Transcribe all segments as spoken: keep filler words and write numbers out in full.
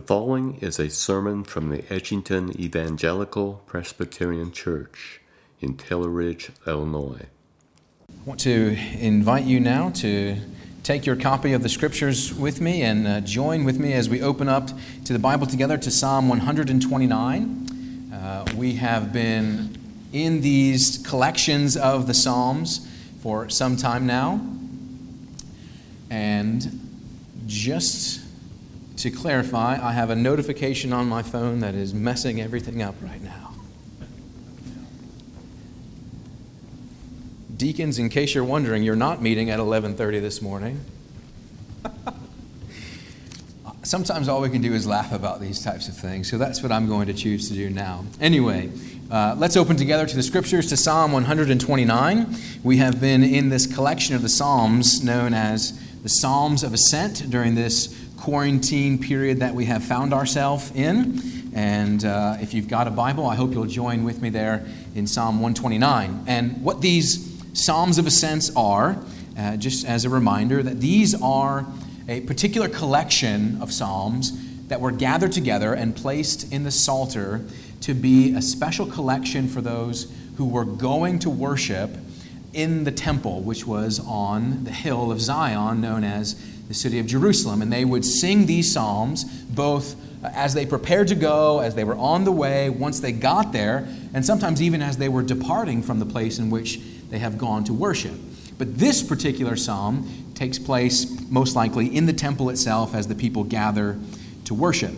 The following is a sermon from the Edgington Evangelical Presbyterian Church in Taylor Ridge, Illinois. I want to invite you now to take your copy of the Scriptures with me and uh, join with me as we open up to the Bible together to Psalm one twenty-nine. Uh, we have been in these collections of the Psalms for some time now, and just to clarify, I have a notification on my phone that is messing everything up right now. Deacons, in case you're wondering, you're not meeting at eleven thirty this morning. Sometimes all we can do is laugh about these types of things, so that's what I'm going to choose to do now. Anyway, uh, let's open together to the Scriptures, to Psalm one twenty-nine. We have been in this collection of the Psalms known as the Psalms of Ascent during this quarantine period that we have found ourselves in. And uh, if you've got a Bible, I hope you'll join with me there in Psalm one twenty-nine. And what these Psalms of Ascent are, uh, just as a reminder, that these are a particular collection of Psalms that were gathered together and placed in the Psalter to be a special collection for those who were going to worship in the temple, which was on the hill of Zion, known as the city of Jerusalem, and they would sing these psalms both as they prepared to go, as they were on the way, once they got there, and sometimes even as they were departing from the place in which they have gone to worship. But this particular psalm takes place most likely in the temple itself as the people gather to worship.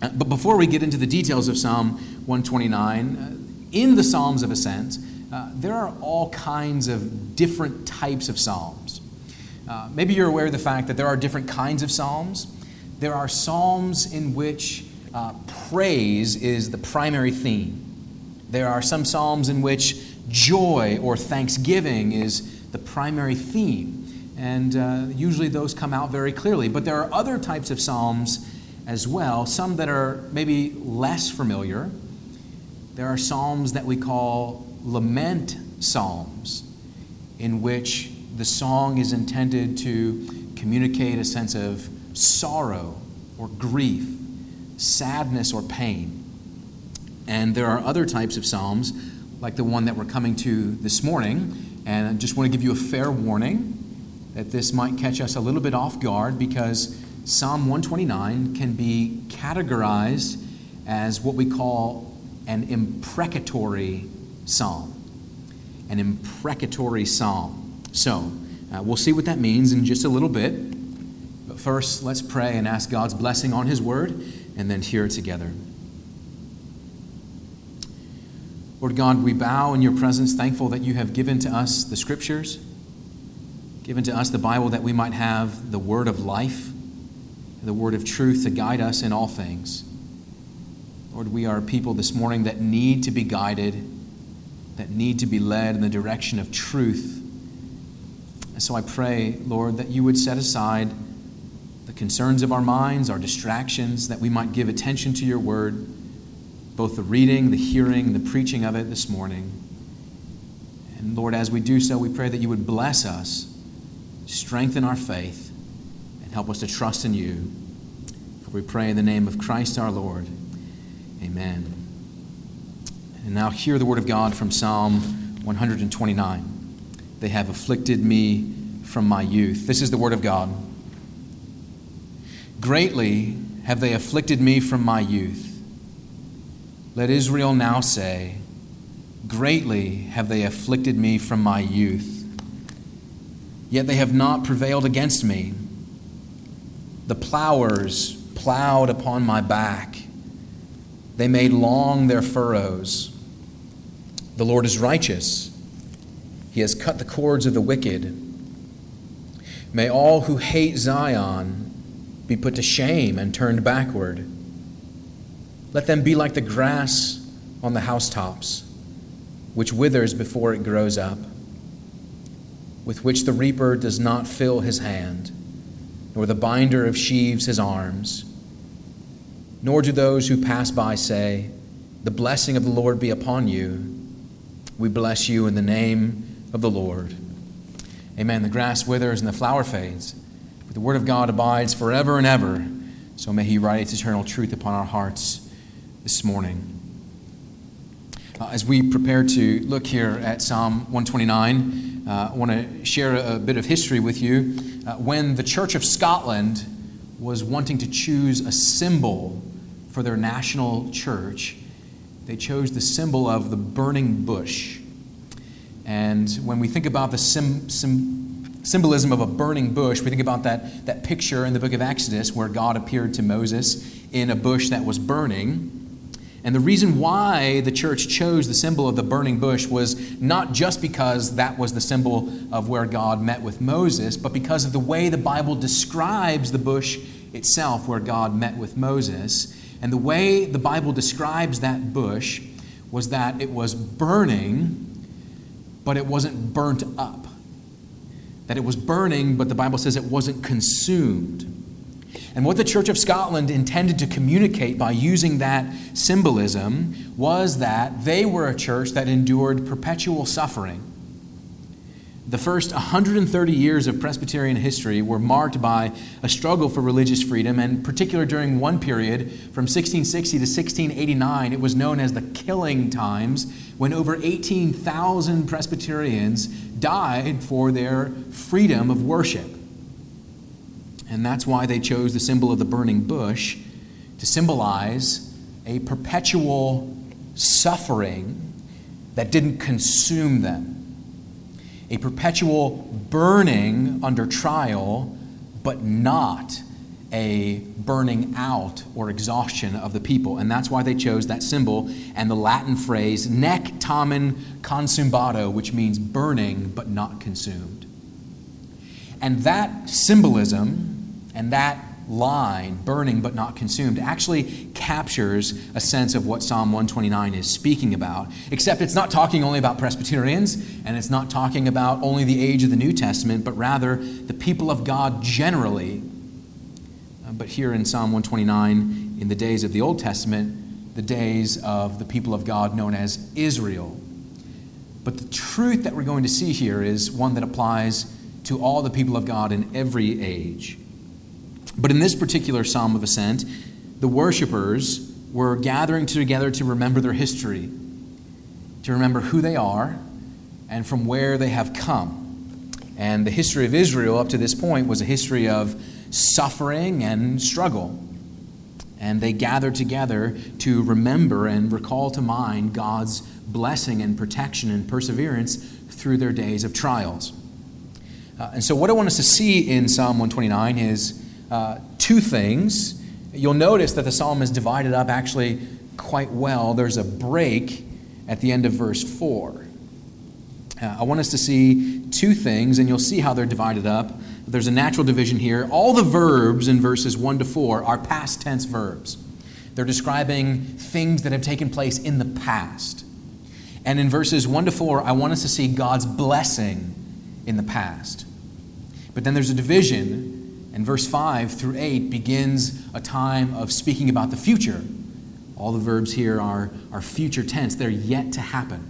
But before we get into the details of Psalm one twenty-nine, in the Psalms of Ascent, uh, there are all kinds of different types of psalms. Uh, maybe you're aware of the fact that there are different kinds of psalms. There are psalms in which uh, praise is the primary theme. There are some psalms in which joy or thanksgiving is the primary theme. And uh, usually those come out very clearly. But there are other types of psalms as well, some that are maybe less familiar. There are psalms that we call lament psalms, in which the song is intended to communicate a sense of sorrow or grief, sadness or pain. And there are other types of psalms, like the one that we're coming to this morning. And I just want to give you a fair warning that this might catch us a little bit off guard, because Psalm one twenty-nine can be categorized as what we call an imprecatory psalm. An imprecatory psalm. So, uh, we'll see what that means in just a little bit. But first, let's pray and ask God's blessing on His Word, and then hear it together. Lord God, we bow in Your presence, thankful that You have given to us the Scriptures, given to us the Bible, that we might have the Word of life, the Word of truth to guide us in all things. Lord, we are a people this morning that need to be guided, that need to be led in the direction of truth. And so I pray, Lord, that You would set aside the concerns of our minds, our distractions, that we might give attention to Your Word, both the reading, the hearing, the preaching of it this morning. And Lord, as we do so, we pray that You would bless us, strengthen our faith, and help us to trust in You. For we pray in the name of Christ our Lord. Amen. And now hear the Word of God from Psalm one twenty-nine. They have afflicted me from my youth. This is the Word of God. Greatly have they afflicted me from my youth. Let Israel now say, greatly have they afflicted me from my youth. Yet they have not prevailed against me. The plowers plowed upon my back. They made long their furrows. The Lord is righteous. He has cut the cords of the wicked. May all who hate Zion be put to shame and turned backward. Let them be like the grass on the housetops, which withers before it grows up, with which the reaper does not fill his hand, nor the binder of sheaves his arms. Nor do those who pass by say, the blessing of the Lord be upon you. We bless you in the name of the Lord. Amen. The grass withers and the flower fades, but the Word of God abides forever and ever. So may he write its eternal truth upon our hearts this morning. Uh, as we prepare to look here at Psalm one twenty-nine, uh, I want to share a, a bit of history with you. Uh, when the Church of Scotland was wanting to choose a symbol for their national church, they chose the symbol of the burning bush. And when we think about the sim, sim, symbolism of a burning bush, we think about that, that picture in the book of Exodus where God appeared to Moses in a bush that was burning. And the reason why the church chose the symbol of the burning bush was not just because that was the symbol of where God met with Moses, but because of the way the Bible describes the bush itself where God met with Moses. And the way the Bible describes that bush was that it was burning, but it wasn't burnt up. That it was burning, but the Bible says it wasn't consumed. And what the Church of Scotland intended to communicate by using that symbolism was that they were a church that endured perpetual suffering. The first one hundred thirty years of Presbyterian history were marked by a struggle for religious freedom, and particularly during one period from sixteen sixty to sixteen eighty-nine, it was known as the Killing Times, when over eighteen thousand Presbyterians died for their freedom of worship. And that's why they chose the symbol of the burning bush to symbolize a perpetual suffering that didn't consume them. A perpetual burning under trial, but not a burning out or exhaustion of the people. And that's why they chose that symbol and the Latin phrase nec tamen consumbato, which means burning but not consumed. And that symbolism and that line, burning but not consumed, actually captures a sense of what Psalm one twenty-nine is speaking about. Except it's not talking only about Presbyterians, and it's not talking about only the age of the New Testament, but rather the people of God generally. But here in Psalm one twenty-nine, in the days of the Old Testament, the days of the people of God known as Israel. But the truth that we're going to see here is one that applies to all the people of God in every age. But in this particular Psalm of Ascent, the worshipers were gathering together to remember their history, to remember who they are and from where they have come. And the history of Israel up to this point was a history of suffering and struggle. And they gathered together to remember and recall to mind God's blessing and protection and perseverance through their days of trials. Uh, and so what I want us to see in Psalm one twenty-nine is Uh, two things. You'll notice that the psalm is divided up actually quite well. There's a break at the end of verse four. Uh, I want us to see two things, and you'll see how they're divided up. There's a natural division here. All the verbs in verses one to four are past tense verbs. They're describing things that have taken place in the past. And in verses one to four, I want us to see God's blessing in the past. But then there's a division. And verse five through eight begins a time of speaking about the future. All the verbs here are, are future tense. They're yet to happen.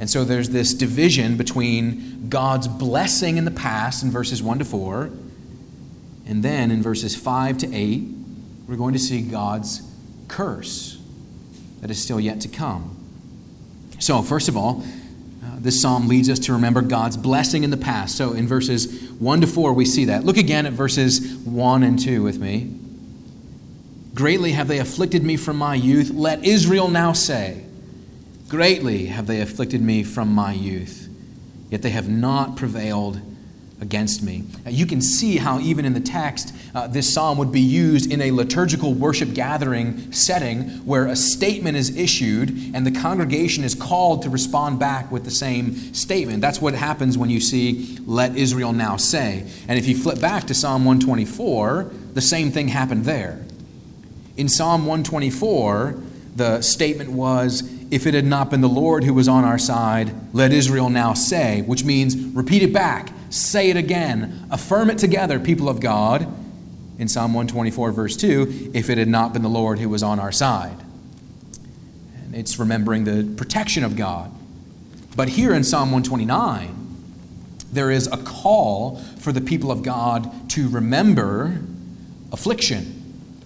And so there's this division between God's blessing in the past in verses one to four. And then in verses five to eight, we're going to see God's curse that is still yet to come. So first of all, this psalm leads us to remember God's blessing in the past. So in verses one to four, we see that. Look again at verses one and two with me. Greatly have they afflicted me from my youth. Let Israel now say, greatly have they afflicted me from my youth, yet they have not prevailed against me. Now, you can see how even in the text, uh, this psalm would be used in a liturgical worship gathering setting where a statement is issued and the congregation is called to respond back with the same statement. That's what happens when you see, let Israel now say. And if you flip back to Psalm one twenty-four, the same thing happened there. In Psalm one twenty-four, the statement was, if it had not been the Lord who was on our side, let Israel now say, which means repeat it back. Say it again. Affirm it together, people of God. In Psalm one twenty-four, verse two, if it had not been the Lord who was on our side. And it's remembering the protection of God. But here in Psalm one twenty-nine, there is a call for the people of God to remember affliction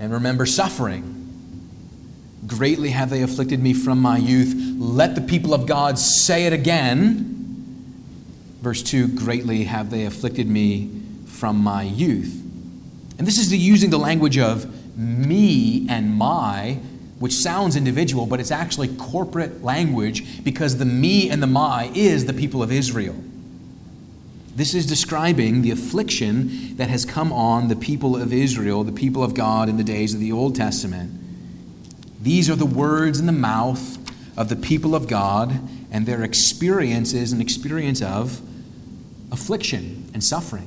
and remember suffering. Greatly have they afflicted me from my youth. Let the people of God say it again. Verse two, greatly have they afflicted me from my youth. And this is the using the language of me and my, which sounds individual, but it's actually corporate language, because the me and the my is the people of Israel. This is describing the affliction that has come on the people of Israel, the people of God in the days of the Old Testament. These are the words in the mouth of the people of God and their experiences and experience of affliction and suffering.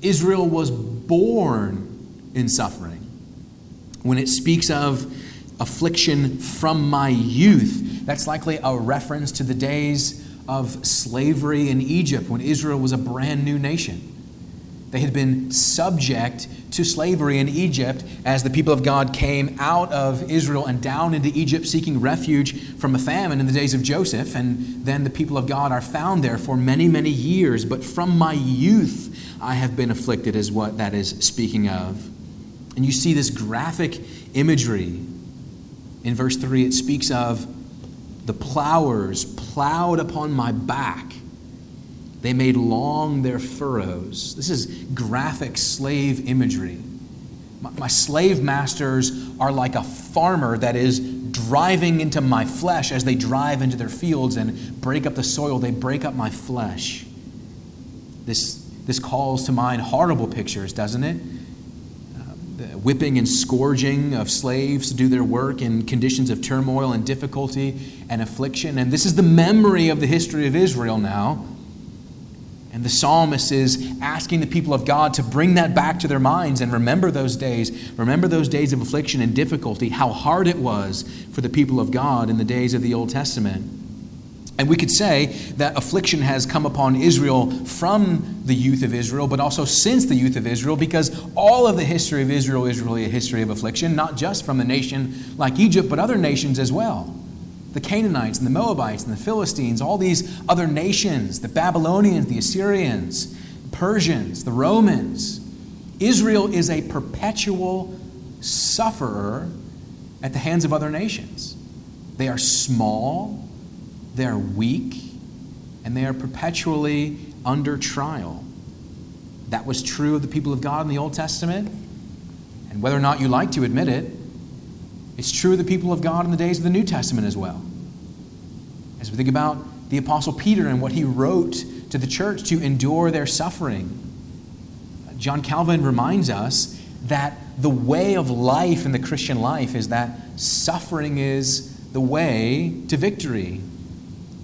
Israel was born in suffering. When it speaks of affliction from my youth, that's likely a reference to the days of slavery in Egypt when Israel was a brand new nation. They had been subject to slavery in Egypt as the people of God came out of Israel and down into Egypt seeking refuge from a famine in the days of Joseph. And then the people of God are found there for many, many years. But from my youth I have been afflicted is what that is speaking of. And you see this graphic imagery. In verse three it speaks of the plowers plowed upon my back. They made long their furrows. This is graphic slave imagery. My, my slave masters are like a farmer that is driving into my flesh as they drive into their fields and break up the soil. They break up my flesh. This, this calls to mind horrible pictures, doesn't it? Uh, the whipping and scourging of slaves to do their work in conditions of turmoil and difficulty and affliction. And this is the memory of the history of Israel now. And the psalmist is asking the people of God to bring that back to their minds and remember those days. Remember those days of affliction and difficulty, how hard it was for the people of God in the days of the Old Testament. And we could say that affliction has come upon Israel from the youth of Israel, but also since the youth of Israel, because all of the history of Israel is really a history of affliction, not just from a nation like Egypt, but other nations as well. The Canaanites and the Moabites and the Philistines, all these other nations, the Babylonians, the Assyrians, the Persians, the Romans. Israel is a perpetual sufferer at the hands of other nations. They are small, they are weak, and they are perpetually under trial. That was true of the people of God in the Old Testament, and whether or not you like to admit it, it's true of the people of God in the days of the New Testament as well. As we think about the Apostle Peter and what he wrote to the church to endure their suffering, John Calvin reminds us that the way of life in the Christian life is that suffering is the way to victory,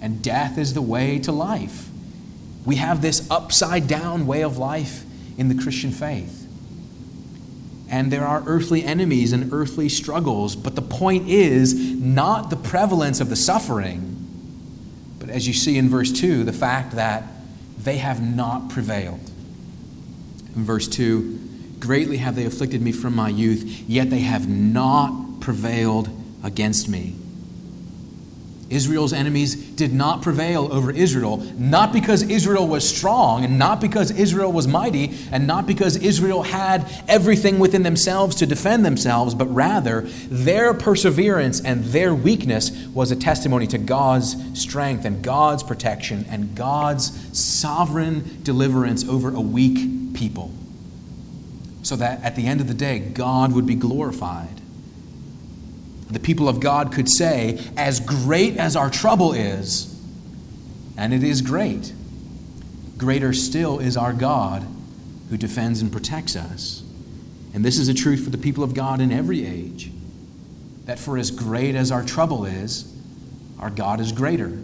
and death is the way to life. We have this upside-down way of life in the Christian faith. And there are earthly enemies and earthly struggles. But the point is not the prevalence of the suffering, but as you see in verse two, the fact that they have not prevailed. In verse two, greatly have they afflicted me from my youth, yet they have not prevailed against me. Israel's enemies did not prevail over Israel, not because Israel was strong, and not because Israel was mighty, and not because Israel had everything within themselves to defend themselves, but rather their perseverance and their weakness was a testimony to God's strength and God's protection and God's sovereign deliverance over a weak people, so that at the end of the day, God would be glorified. The people of God could say, as great as our trouble is, and it is great, greater still is our God who defends and protects us. And this is a truth for the people of God in every age, that for as great as our trouble is, our God is greater.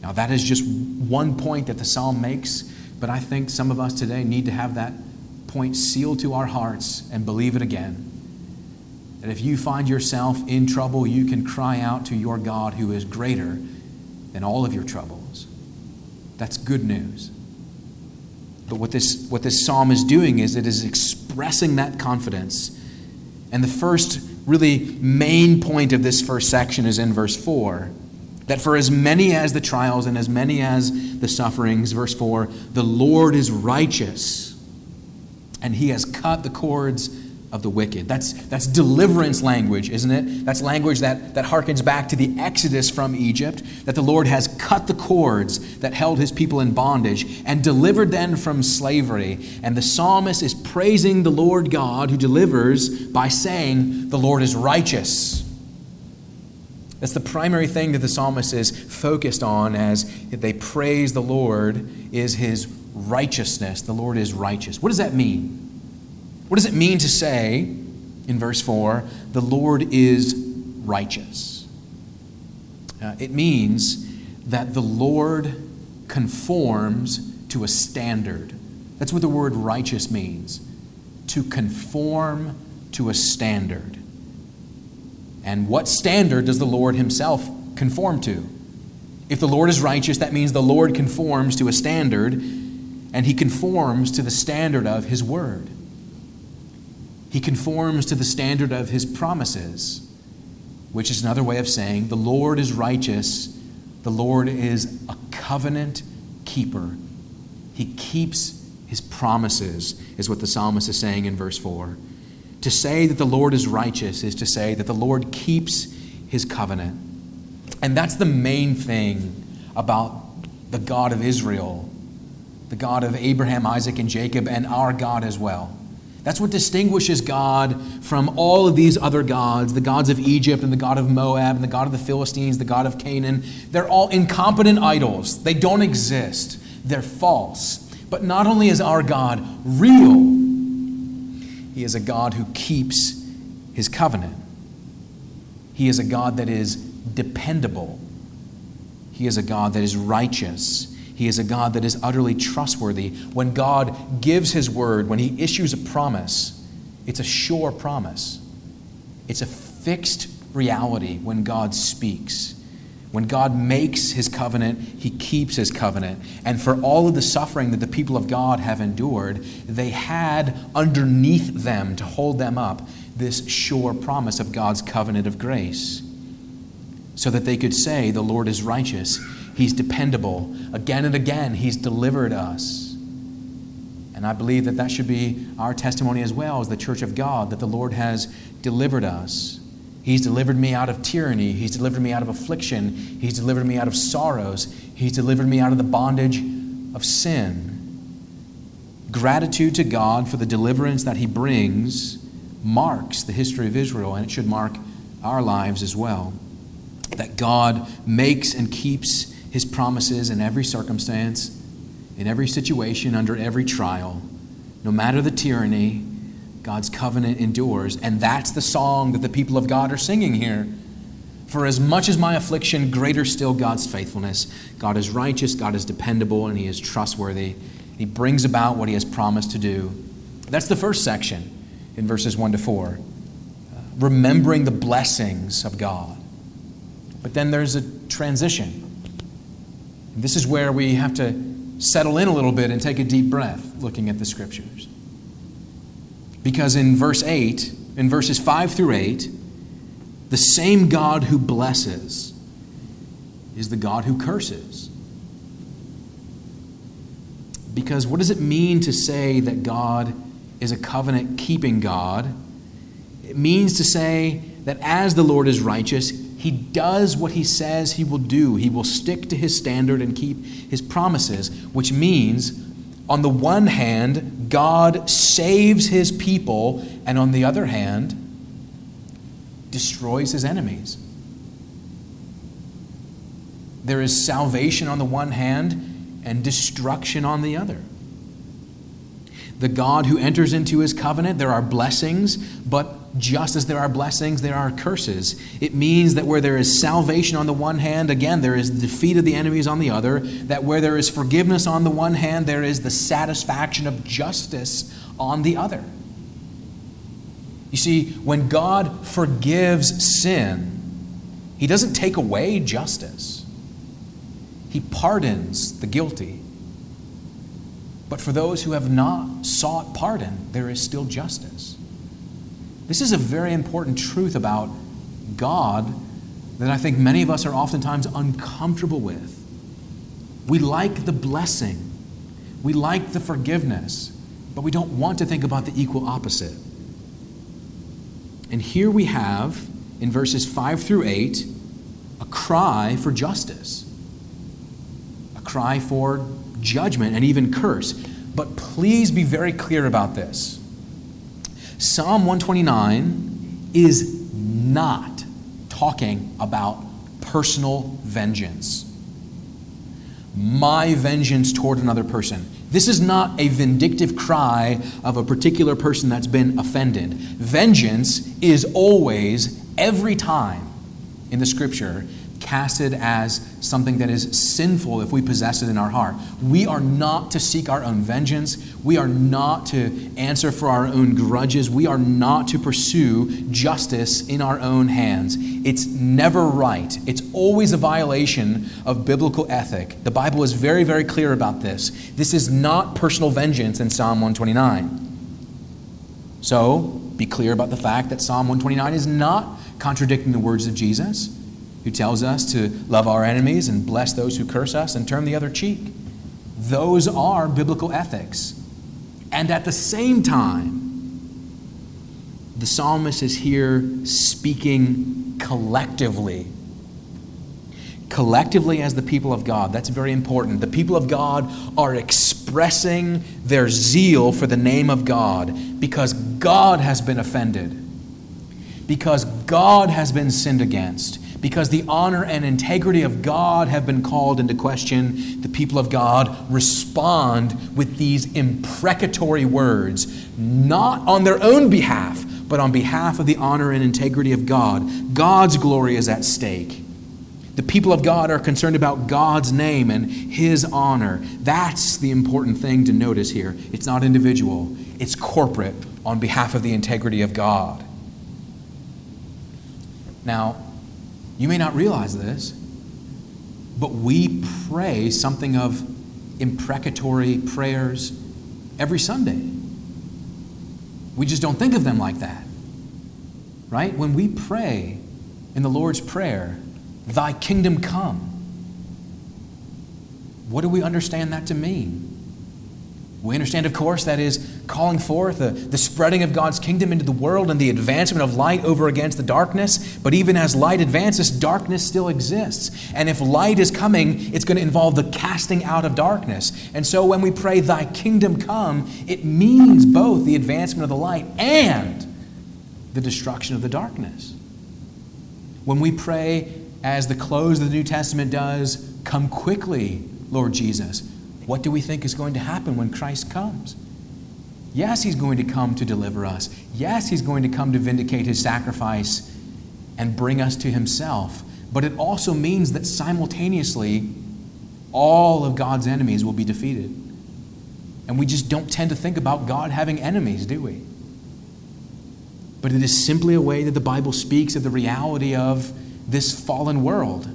Now that is just one point that the psalm makes, but I think some of us today need to have that point sealed to our hearts and believe it again. That if you find yourself in trouble, you can cry out to your God who is greater than all of your troubles. That's good news. But what this, what this psalm is doing is it is expressing that confidence. And the first really main point of this first section is in verse four. That for as many as the trials and as many as the sufferings, verse four, the Lord is righteous, and he has cut the cords of the wicked. That's that's deliverance language, isn't it? That's language that, that harkens back to the Exodus from Egypt, that the Lord has cut the cords that held his people in bondage and delivered them from slavery. And the psalmist is praising the Lord God who delivers by saying, the Lord is righteous. That's the primary thing that the psalmist is focused on as they praise the Lord, is his righteousness. The Lord is righteous. What does that mean? What does it mean to say, in verse four, the Lord is righteous? Uh, it means that the Lord conforms to a standard. That's what the word righteous means, to conform to a standard. And what standard does the Lord himself conform to? If the Lord is righteous, that means the Lord conforms to a standard, and he conforms to the standard of his word. He conforms to the standard of his promises, which is another way of saying the Lord is righteous. The Lord is a covenant keeper. He keeps his promises, is what the psalmist is saying in verse four. To say that the Lord is righteous is to say that the Lord keeps his covenant. And that's the main thing about the God of Israel, the God of Abraham, Isaac, and Jacob, and our God as well. That's what distinguishes God from all of these other gods, the gods of Egypt and the god of Moab and the god of the Philistines, the god of Canaan. They're all incompetent idols. They don't exist. They're false. But not only is our God real, he is a God who keeps his covenant. He is a God that is dependable. He is a God that is righteous. He is a God that is utterly trustworthy. When God gives his word, when he issues a promise, it's a sure promise. It's a fixed reality when God speaks. When God makes his covenant, he keeps his covenant. And for all of the suffering that the people of God have endured, they had underneath them to hold them up this sure promise of God's covenant of grace, so that they could say, the Lord is righteous. He's dependable. Again and again, he's delivered us. And I believe that that should be our testimony as well as the Church of God, that the Lord has delivered us. He's delivered me out of tyranny. He's delivered me out of affliction. He's delivered me out of sorrows. He's delivered me out of the bondage of sin. Gratitude to God for the deliverance that he brings marks the history of Israel, and it should mark our lives as well. That God makes and keeps his promises in every circumstance, in every situation, under every trial. No matter the tyranny, God's covenant endures. And that's the song that the people of God are singing here. For as much as my affliction, greater still God's faithfulness. God is righteous, God is dependable, and he is trustworthy. He brings about what he has promised to do. That's the first section in verses one to four. Remembering the blessings of God. But then there's a transition. This is where we have to settle in a little bit and take a deep breath looking at the Scriptures. Because in verse eight, in verses five through eight, the same God who blesses is the God who curses. Because what does it mean to say that God is a covenant-keeping God? It means to say that as the Lord is righteous, he does what he says he will do. He will stick to his standard and keep his promises, which means, on the one hand, God saves his people, and on the other hand, destroys his enemies. There is salvation on the one hand and destruction on the other. The God who enters into his covenant, there are blessings, but just as there are blessings, there are curses. It means that where there is salvation on the one hand, again, there is the defeat of the enemies on the other. That where there is forgiveness on the one hand, there is the satisfaction of justice on the other. You see, when God forgives sin, he doesn't take away justice. He pardons the guilty. But for those who have not sought pardon, there is still justice. This is a very important truth about God that I think many of us are oftentimes uncomfortable with. We like the blessing. We like the forgiveness. But we don't want to think about the equal opposite. And here we have, in verses five through eight, a cry for justice, a cry for judgment and even curse. But please be very clear about this. Psalm one twenty-nine is not talking about personal vengeance. My vengeance toward another person. This is not a vindictive cry of a particular person that's been offended. Vengeance is always, every time in the Scripture, casted as something that is sinful if we possess it in our heart. We are not to seek our own vengeance. We are not to answer for our own grudges. We are not to pursue justice in our own hands. It's never right. It's always a violation of biblical ethic. The Bible is very, very clear about this. This is not personal vengeance in Psalm one twenty-nine. So, be clear about the fact that Psalm one twenty-nine is not contradicting the words of Jesus, who tells us to love our enemies and bless those who curse us and turn the other cheek. Those are biblical ethics. And at the same time, the psalmist is here speaking collectively. Collectively as the people of God. That's very important. The people of God are expressing their zeal for the name of God because God has been offended, because God has been sinned against, because the honor and integrity of God have been called into question. The people of God respond with these imprecatory words, not on their own behalf, but on behalf of the honor and integrity of God. God's glory is at stake. The people of God are concerned about God's name and His honor. That's the important thing to notice here. It's not individual. It's corporate on behalf of the integrity of God. Now, you may not realize this, but we pray something of imprecatory prayers every Sunday. We just don't think of them like that, right? When we pray in the Lord's Prayer, Thy kingdom come, what do we understand that to mean? We understand, of course, that is calling forth the, the spreading of God's kingdom into the world and the advancement of light over against the darkness. But even as light advances, darkness still exists. And if light is coming, it's going to involve the casting out of darkness. And so when we pray, Thy kingdom come, it means both the advancement of the light and the destruction of the darkness. When we pray, as the close of the New Testament does, Come quickly, Lord Jesus, what do we think is going to happen when Christ comes? Yes, He's going to come to deliver us. Yes, He's going to come to vindicate His sacrifice and bring us to Himself. But it also means that simultaneously, all of God's enemies will be defeated. And we just don't tend to think about God having enemies, do we? But it is simply a way that the Bible speaks of the reality of this fallen world.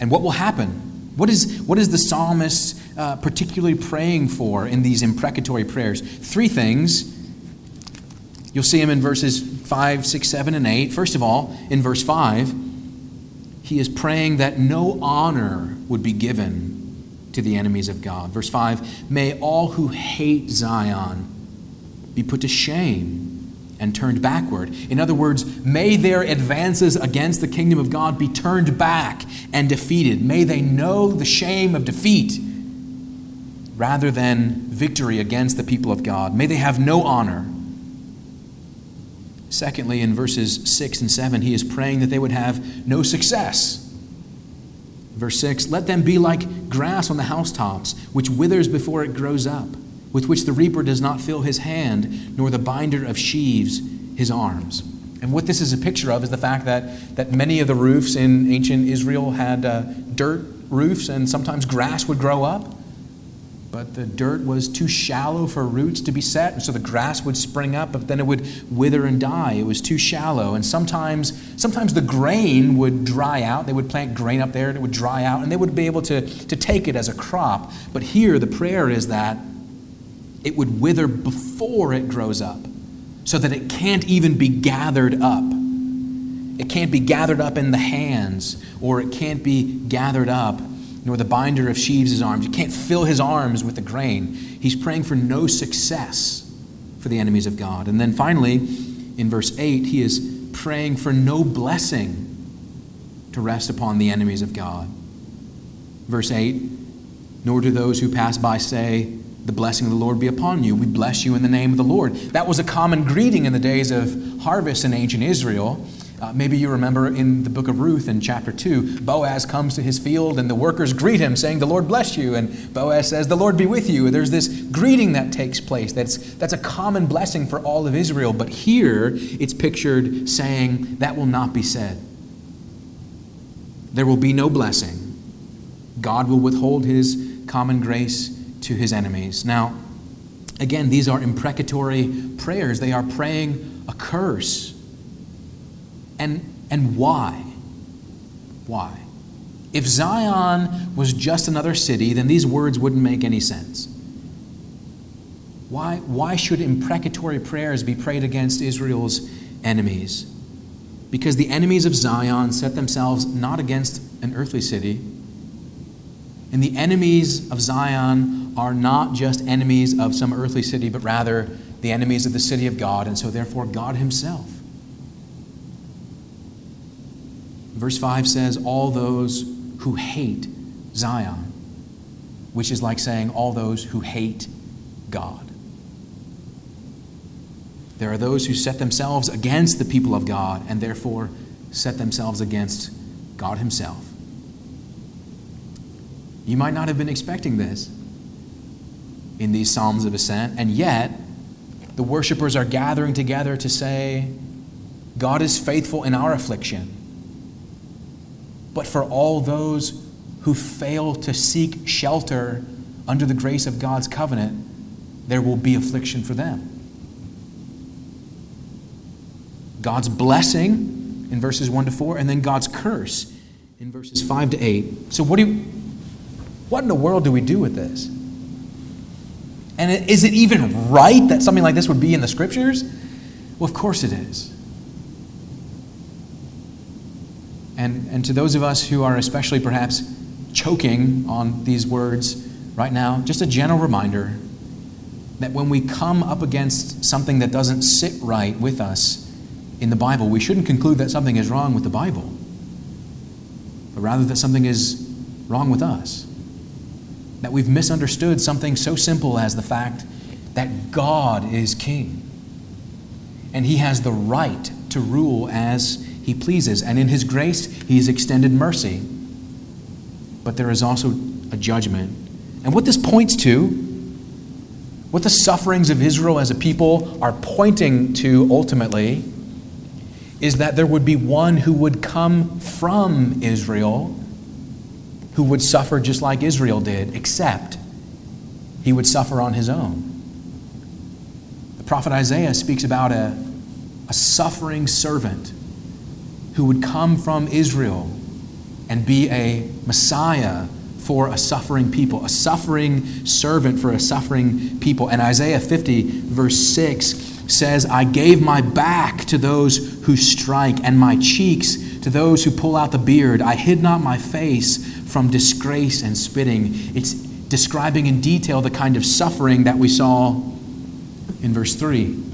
And what will happen? What is, what is the psalmist uh, particularly praying for in these imprecatory prayers? Three things. You'll see him in verses five, six, seven, and eight. First of all, in verse five, he is praying that no honor would be given to the enemies of God. Verse five, may all who hate Zion be put to shame and turned backward. In other words, may their advances against the kingdom of God be turned back and defeated. May they know the shame of defeat rather than victory against the people of God. May they have no honor. Secondly, in verses six and seven, he is praying that they would have no success. Verse six, let them be like grass on the housetops, which withers before it grows up, with which the reaper does not fill his hand, nor the binder of sheaves his arms. And what this is a picture of is the fact that, that many of the roofs in ancient Israel had uh, dirt roofs, and sometimes grass would grow up. But the dirt was too shallow for roots to be set, and so the grass would spring up, but then it would wither and die. It was too shallow. And sometimes sometimes the grain would dry out. They would plant grain up there, and it would dry out, and they would be able to, to take it as a crop. But here the prayer is that it would wither before it grows up, so that it can't even be gathered up. It can't be gathered up in the hands, or it can't be gathered up, nor the binder of sheaves his arms. You can't fill his arms with the grain. He's praying for no success for the enemies of God. And then finally, in verse eight, he is praying for no blessing to rest upon the enemies of God. Verse eight, nor do those who pass by say, the blessing of the Lord be upon you. We bless you in the name of the Lord. That was a common greeting in the days of harvest in ancient Israel. Uh, maybe you remember in the book of Ruth in chapter two, Boaz comes to his field and the workers greet him saying, the Lord bless you. And Boaz says, the Lord be with you. And there's this greeting that takes place. That's, that's a common blessing for all of Israel. But here it's pictured saying, that will not be said. There will be no blessing. God will withhold his common grace to his enemies. Now, again, these are imprecatory prayers. They are praying a curse. And and why? Why? If Zion was just another city, then these words wouldn't make any sense. Why, why should imprecatory prayers be prayed against Israel's enemies? Because the enemies of Zion set themselves not against an earthly city. And the enemies of Zion are not just enemies of some earthly city, but rather the enemies of the city of God, and so therefore God himself. Verse five says, all those who hate Zion, which is like saying all those who hate God. There are those who set themselves against the people of God and therefore set themselves against God himself. You might not have been expecting this in these Psalms of Ascent, and yet the worshipers are gathering together to say, God is faithful in our affliction, but for all those who fail to seek shelter under the grace of God's covenant, there will be affliction for them. God's blessing in verses one to four, and then God's curse in verses five to eight. So what do you, what in the world do we do with this? And is it even right that something like this would be in the Scriptures? Well, of course it is. And, and to those of us who are especially perhaps choking on these words right now, just a gentle reminder that when we come up against something that doesn't sit right with us in the Bible, we shouldn't conclude that something is wrong with the Bible, but rather that something is wrong with us, that we've misunderstood something so simple as the fact that God is king, and he has the right to rule as he pleases, and in his grace he has extended mercy, but there is also a judgment. And what this points to, what the sufferings of Israel as a people are pointing to ultimately, is that there would be one who would come from Israel who would suffer just like Israel did, except he would suffer on his own. The prophet Isaiah speaks about a, a suffering servant who would come from Israel and be a Messiah for a suffering people, a suffering servant for a suffering people. And Isaiah fifty, verse six, says, I gave my back to those who strike and my cheeks to those who pull out the beard. I hid not my face from disgrace and spitting. It's describing in detail the kind of suffering that we saw in verse three.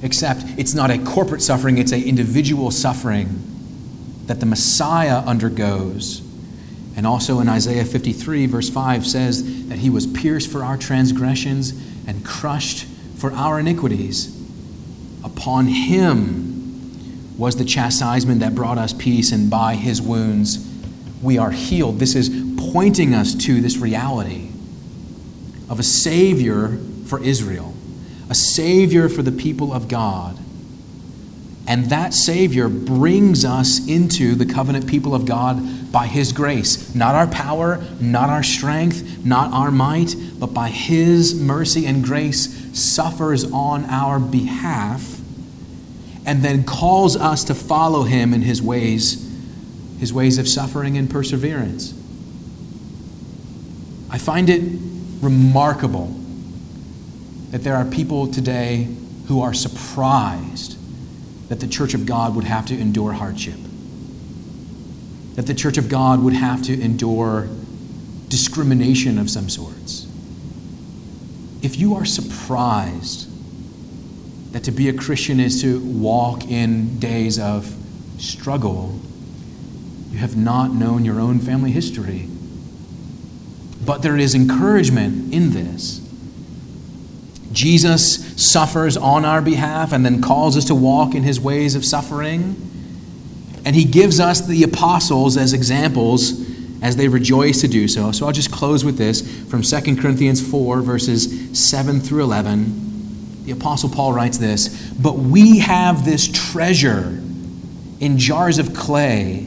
Except it's not a corporate suffering, it's an individual suffering that the Messiah undergoes. And also in Isaiah fifty-three, verse five says that he was pierced for our transgressions and crushed for our iniquities. Upon him was the chastisement that brought us peace, and by his wounds we are healed. This is pointing us to this reality of a Savior for Israel, a Savior for the people of God. And that Savior brings us into the covenant people of God by his grace. Not our power, not our strength, not our might, but by his mercy and grace suffers on our behalf and then calls us to follow him in his ways, his ways of suffering and perseverance. I find it remarkable that there are people today who are surprised that the Church of God would have to endure hardship, that the Church of God would have to endure discrimination of some sorts, if you are surprised that to be a Christian is to walk in days of struggle, you have not known your own family history. But there is encouragement in this. Jesus suffers on our behalf and then calls us to walk in his ways of suffering. And he gives us the apostles as examples as they rejoice to do so. So I'll just close with this from Second Corinthians four, verses seven through eleven. The Apostle Paul writes this, "But we have this treasure in jars of clay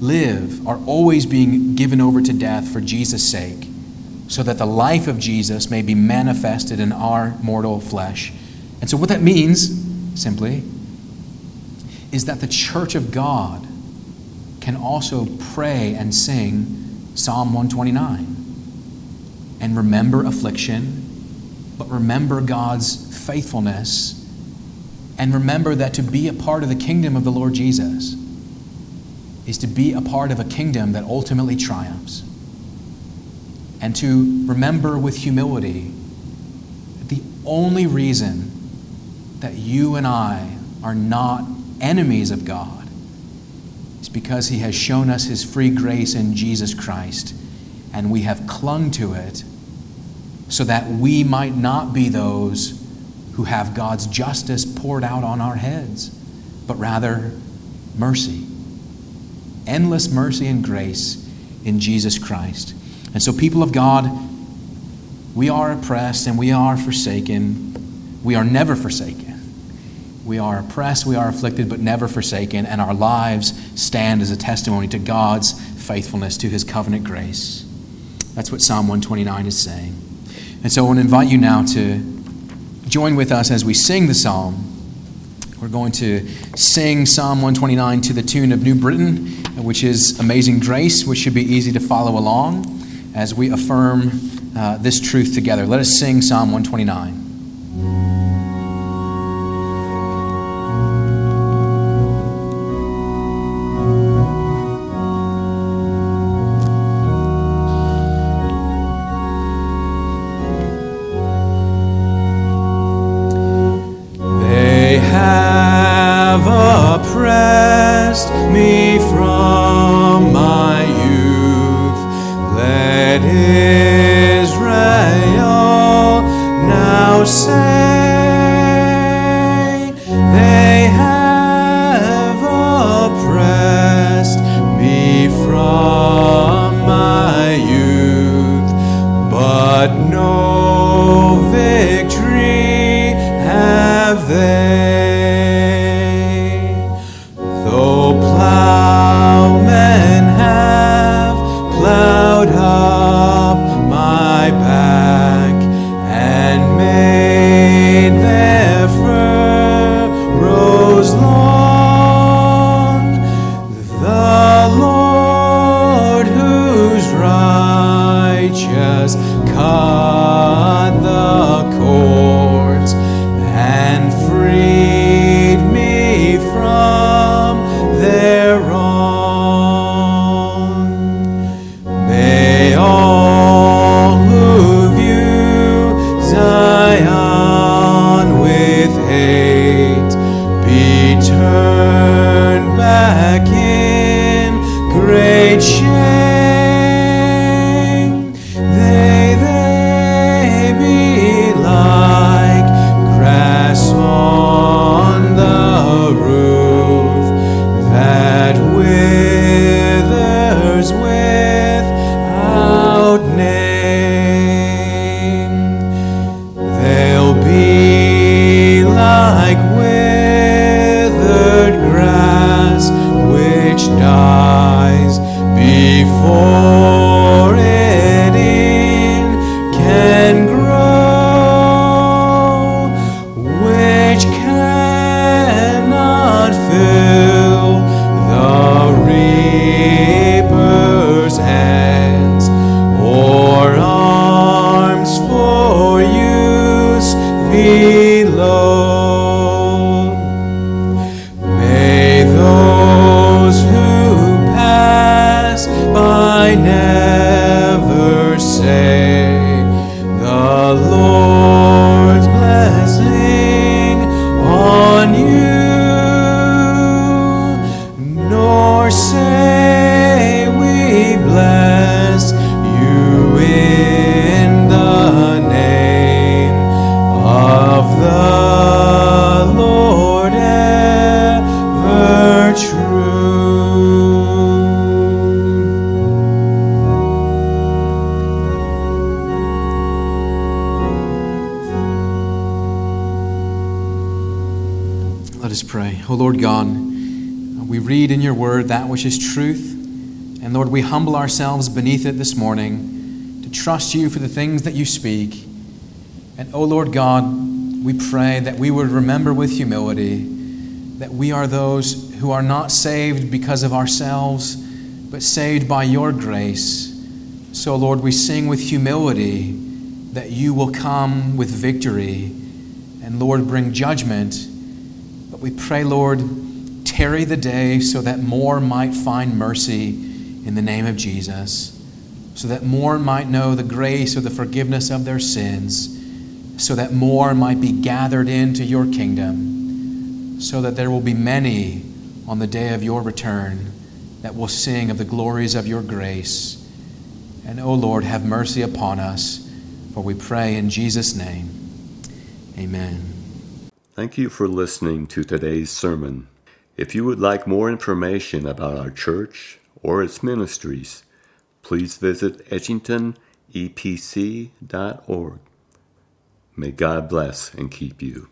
live, are always being given over to death for Jesus' sake, so that the life of Jesus may be manifested in our mortal flesh." And so what that means, simply, is that the church of God can also pray and sing Psalm one twenty-nine and remember affliction, but remember God's faithfulness and remember that to be a part of the kingdom of the Lord Jesus is to be a part of a kingdom that ultimately triumphs. And to remember with humility that the only reason that you and I are not enemies of God is because he has shown us his free grace in Jesus Christ, and we have clung to it so that we might not be those who have God's justice poured out on our heads, but rather mercy, endless mercy and grace in Jesus Christ. And so, people of God, we are oppressed and we are forsaken. We are never forsaken. We are oppressed, we are afflicted, but never forsaken. And our lives stand as a testimony to God's faithfulness, to his covenant grace. That's what Psalm one twenty-nine is saying. And so I want to invite you now to join with us as we sing the psalm. We're going to sing Psalm one twenty-nine to the tune of New Britain, which is Amazing Grace, which should be easy to follow along as we affirm uh, this truth together. Let us sing Psalm one twenty-nine. They have oppressed me from my youth. Let Israel now say, they have oppressed me from my youth, but no victory have they. Up my back and made Which is truth. And Lord, we humble ourselves beneath it this morning to trust you for the things that you speak. And oh Lord God, we pray that we would remember with humility that we are those who are not saved because of ourselves, but saved by your grace. So Lord, we sing with humility that you will come with victory and Lord, bring judgment. But we pray, Lord, carry the day so that more might find mercy in the name of Jesus, so that more might know the grace or the forgiveness of their sins, so that more might be gathered into your kingdom, so that there will be many on the day of your return that will sing of the glories of your grace. And, O Lord, have mercy upon us, for we pray in Jesus' name. Amen. Thank you for listening to today's sermon. If you would like more information about our church or its ministries, please visit edgington e p c dot org. May God bless and keep you.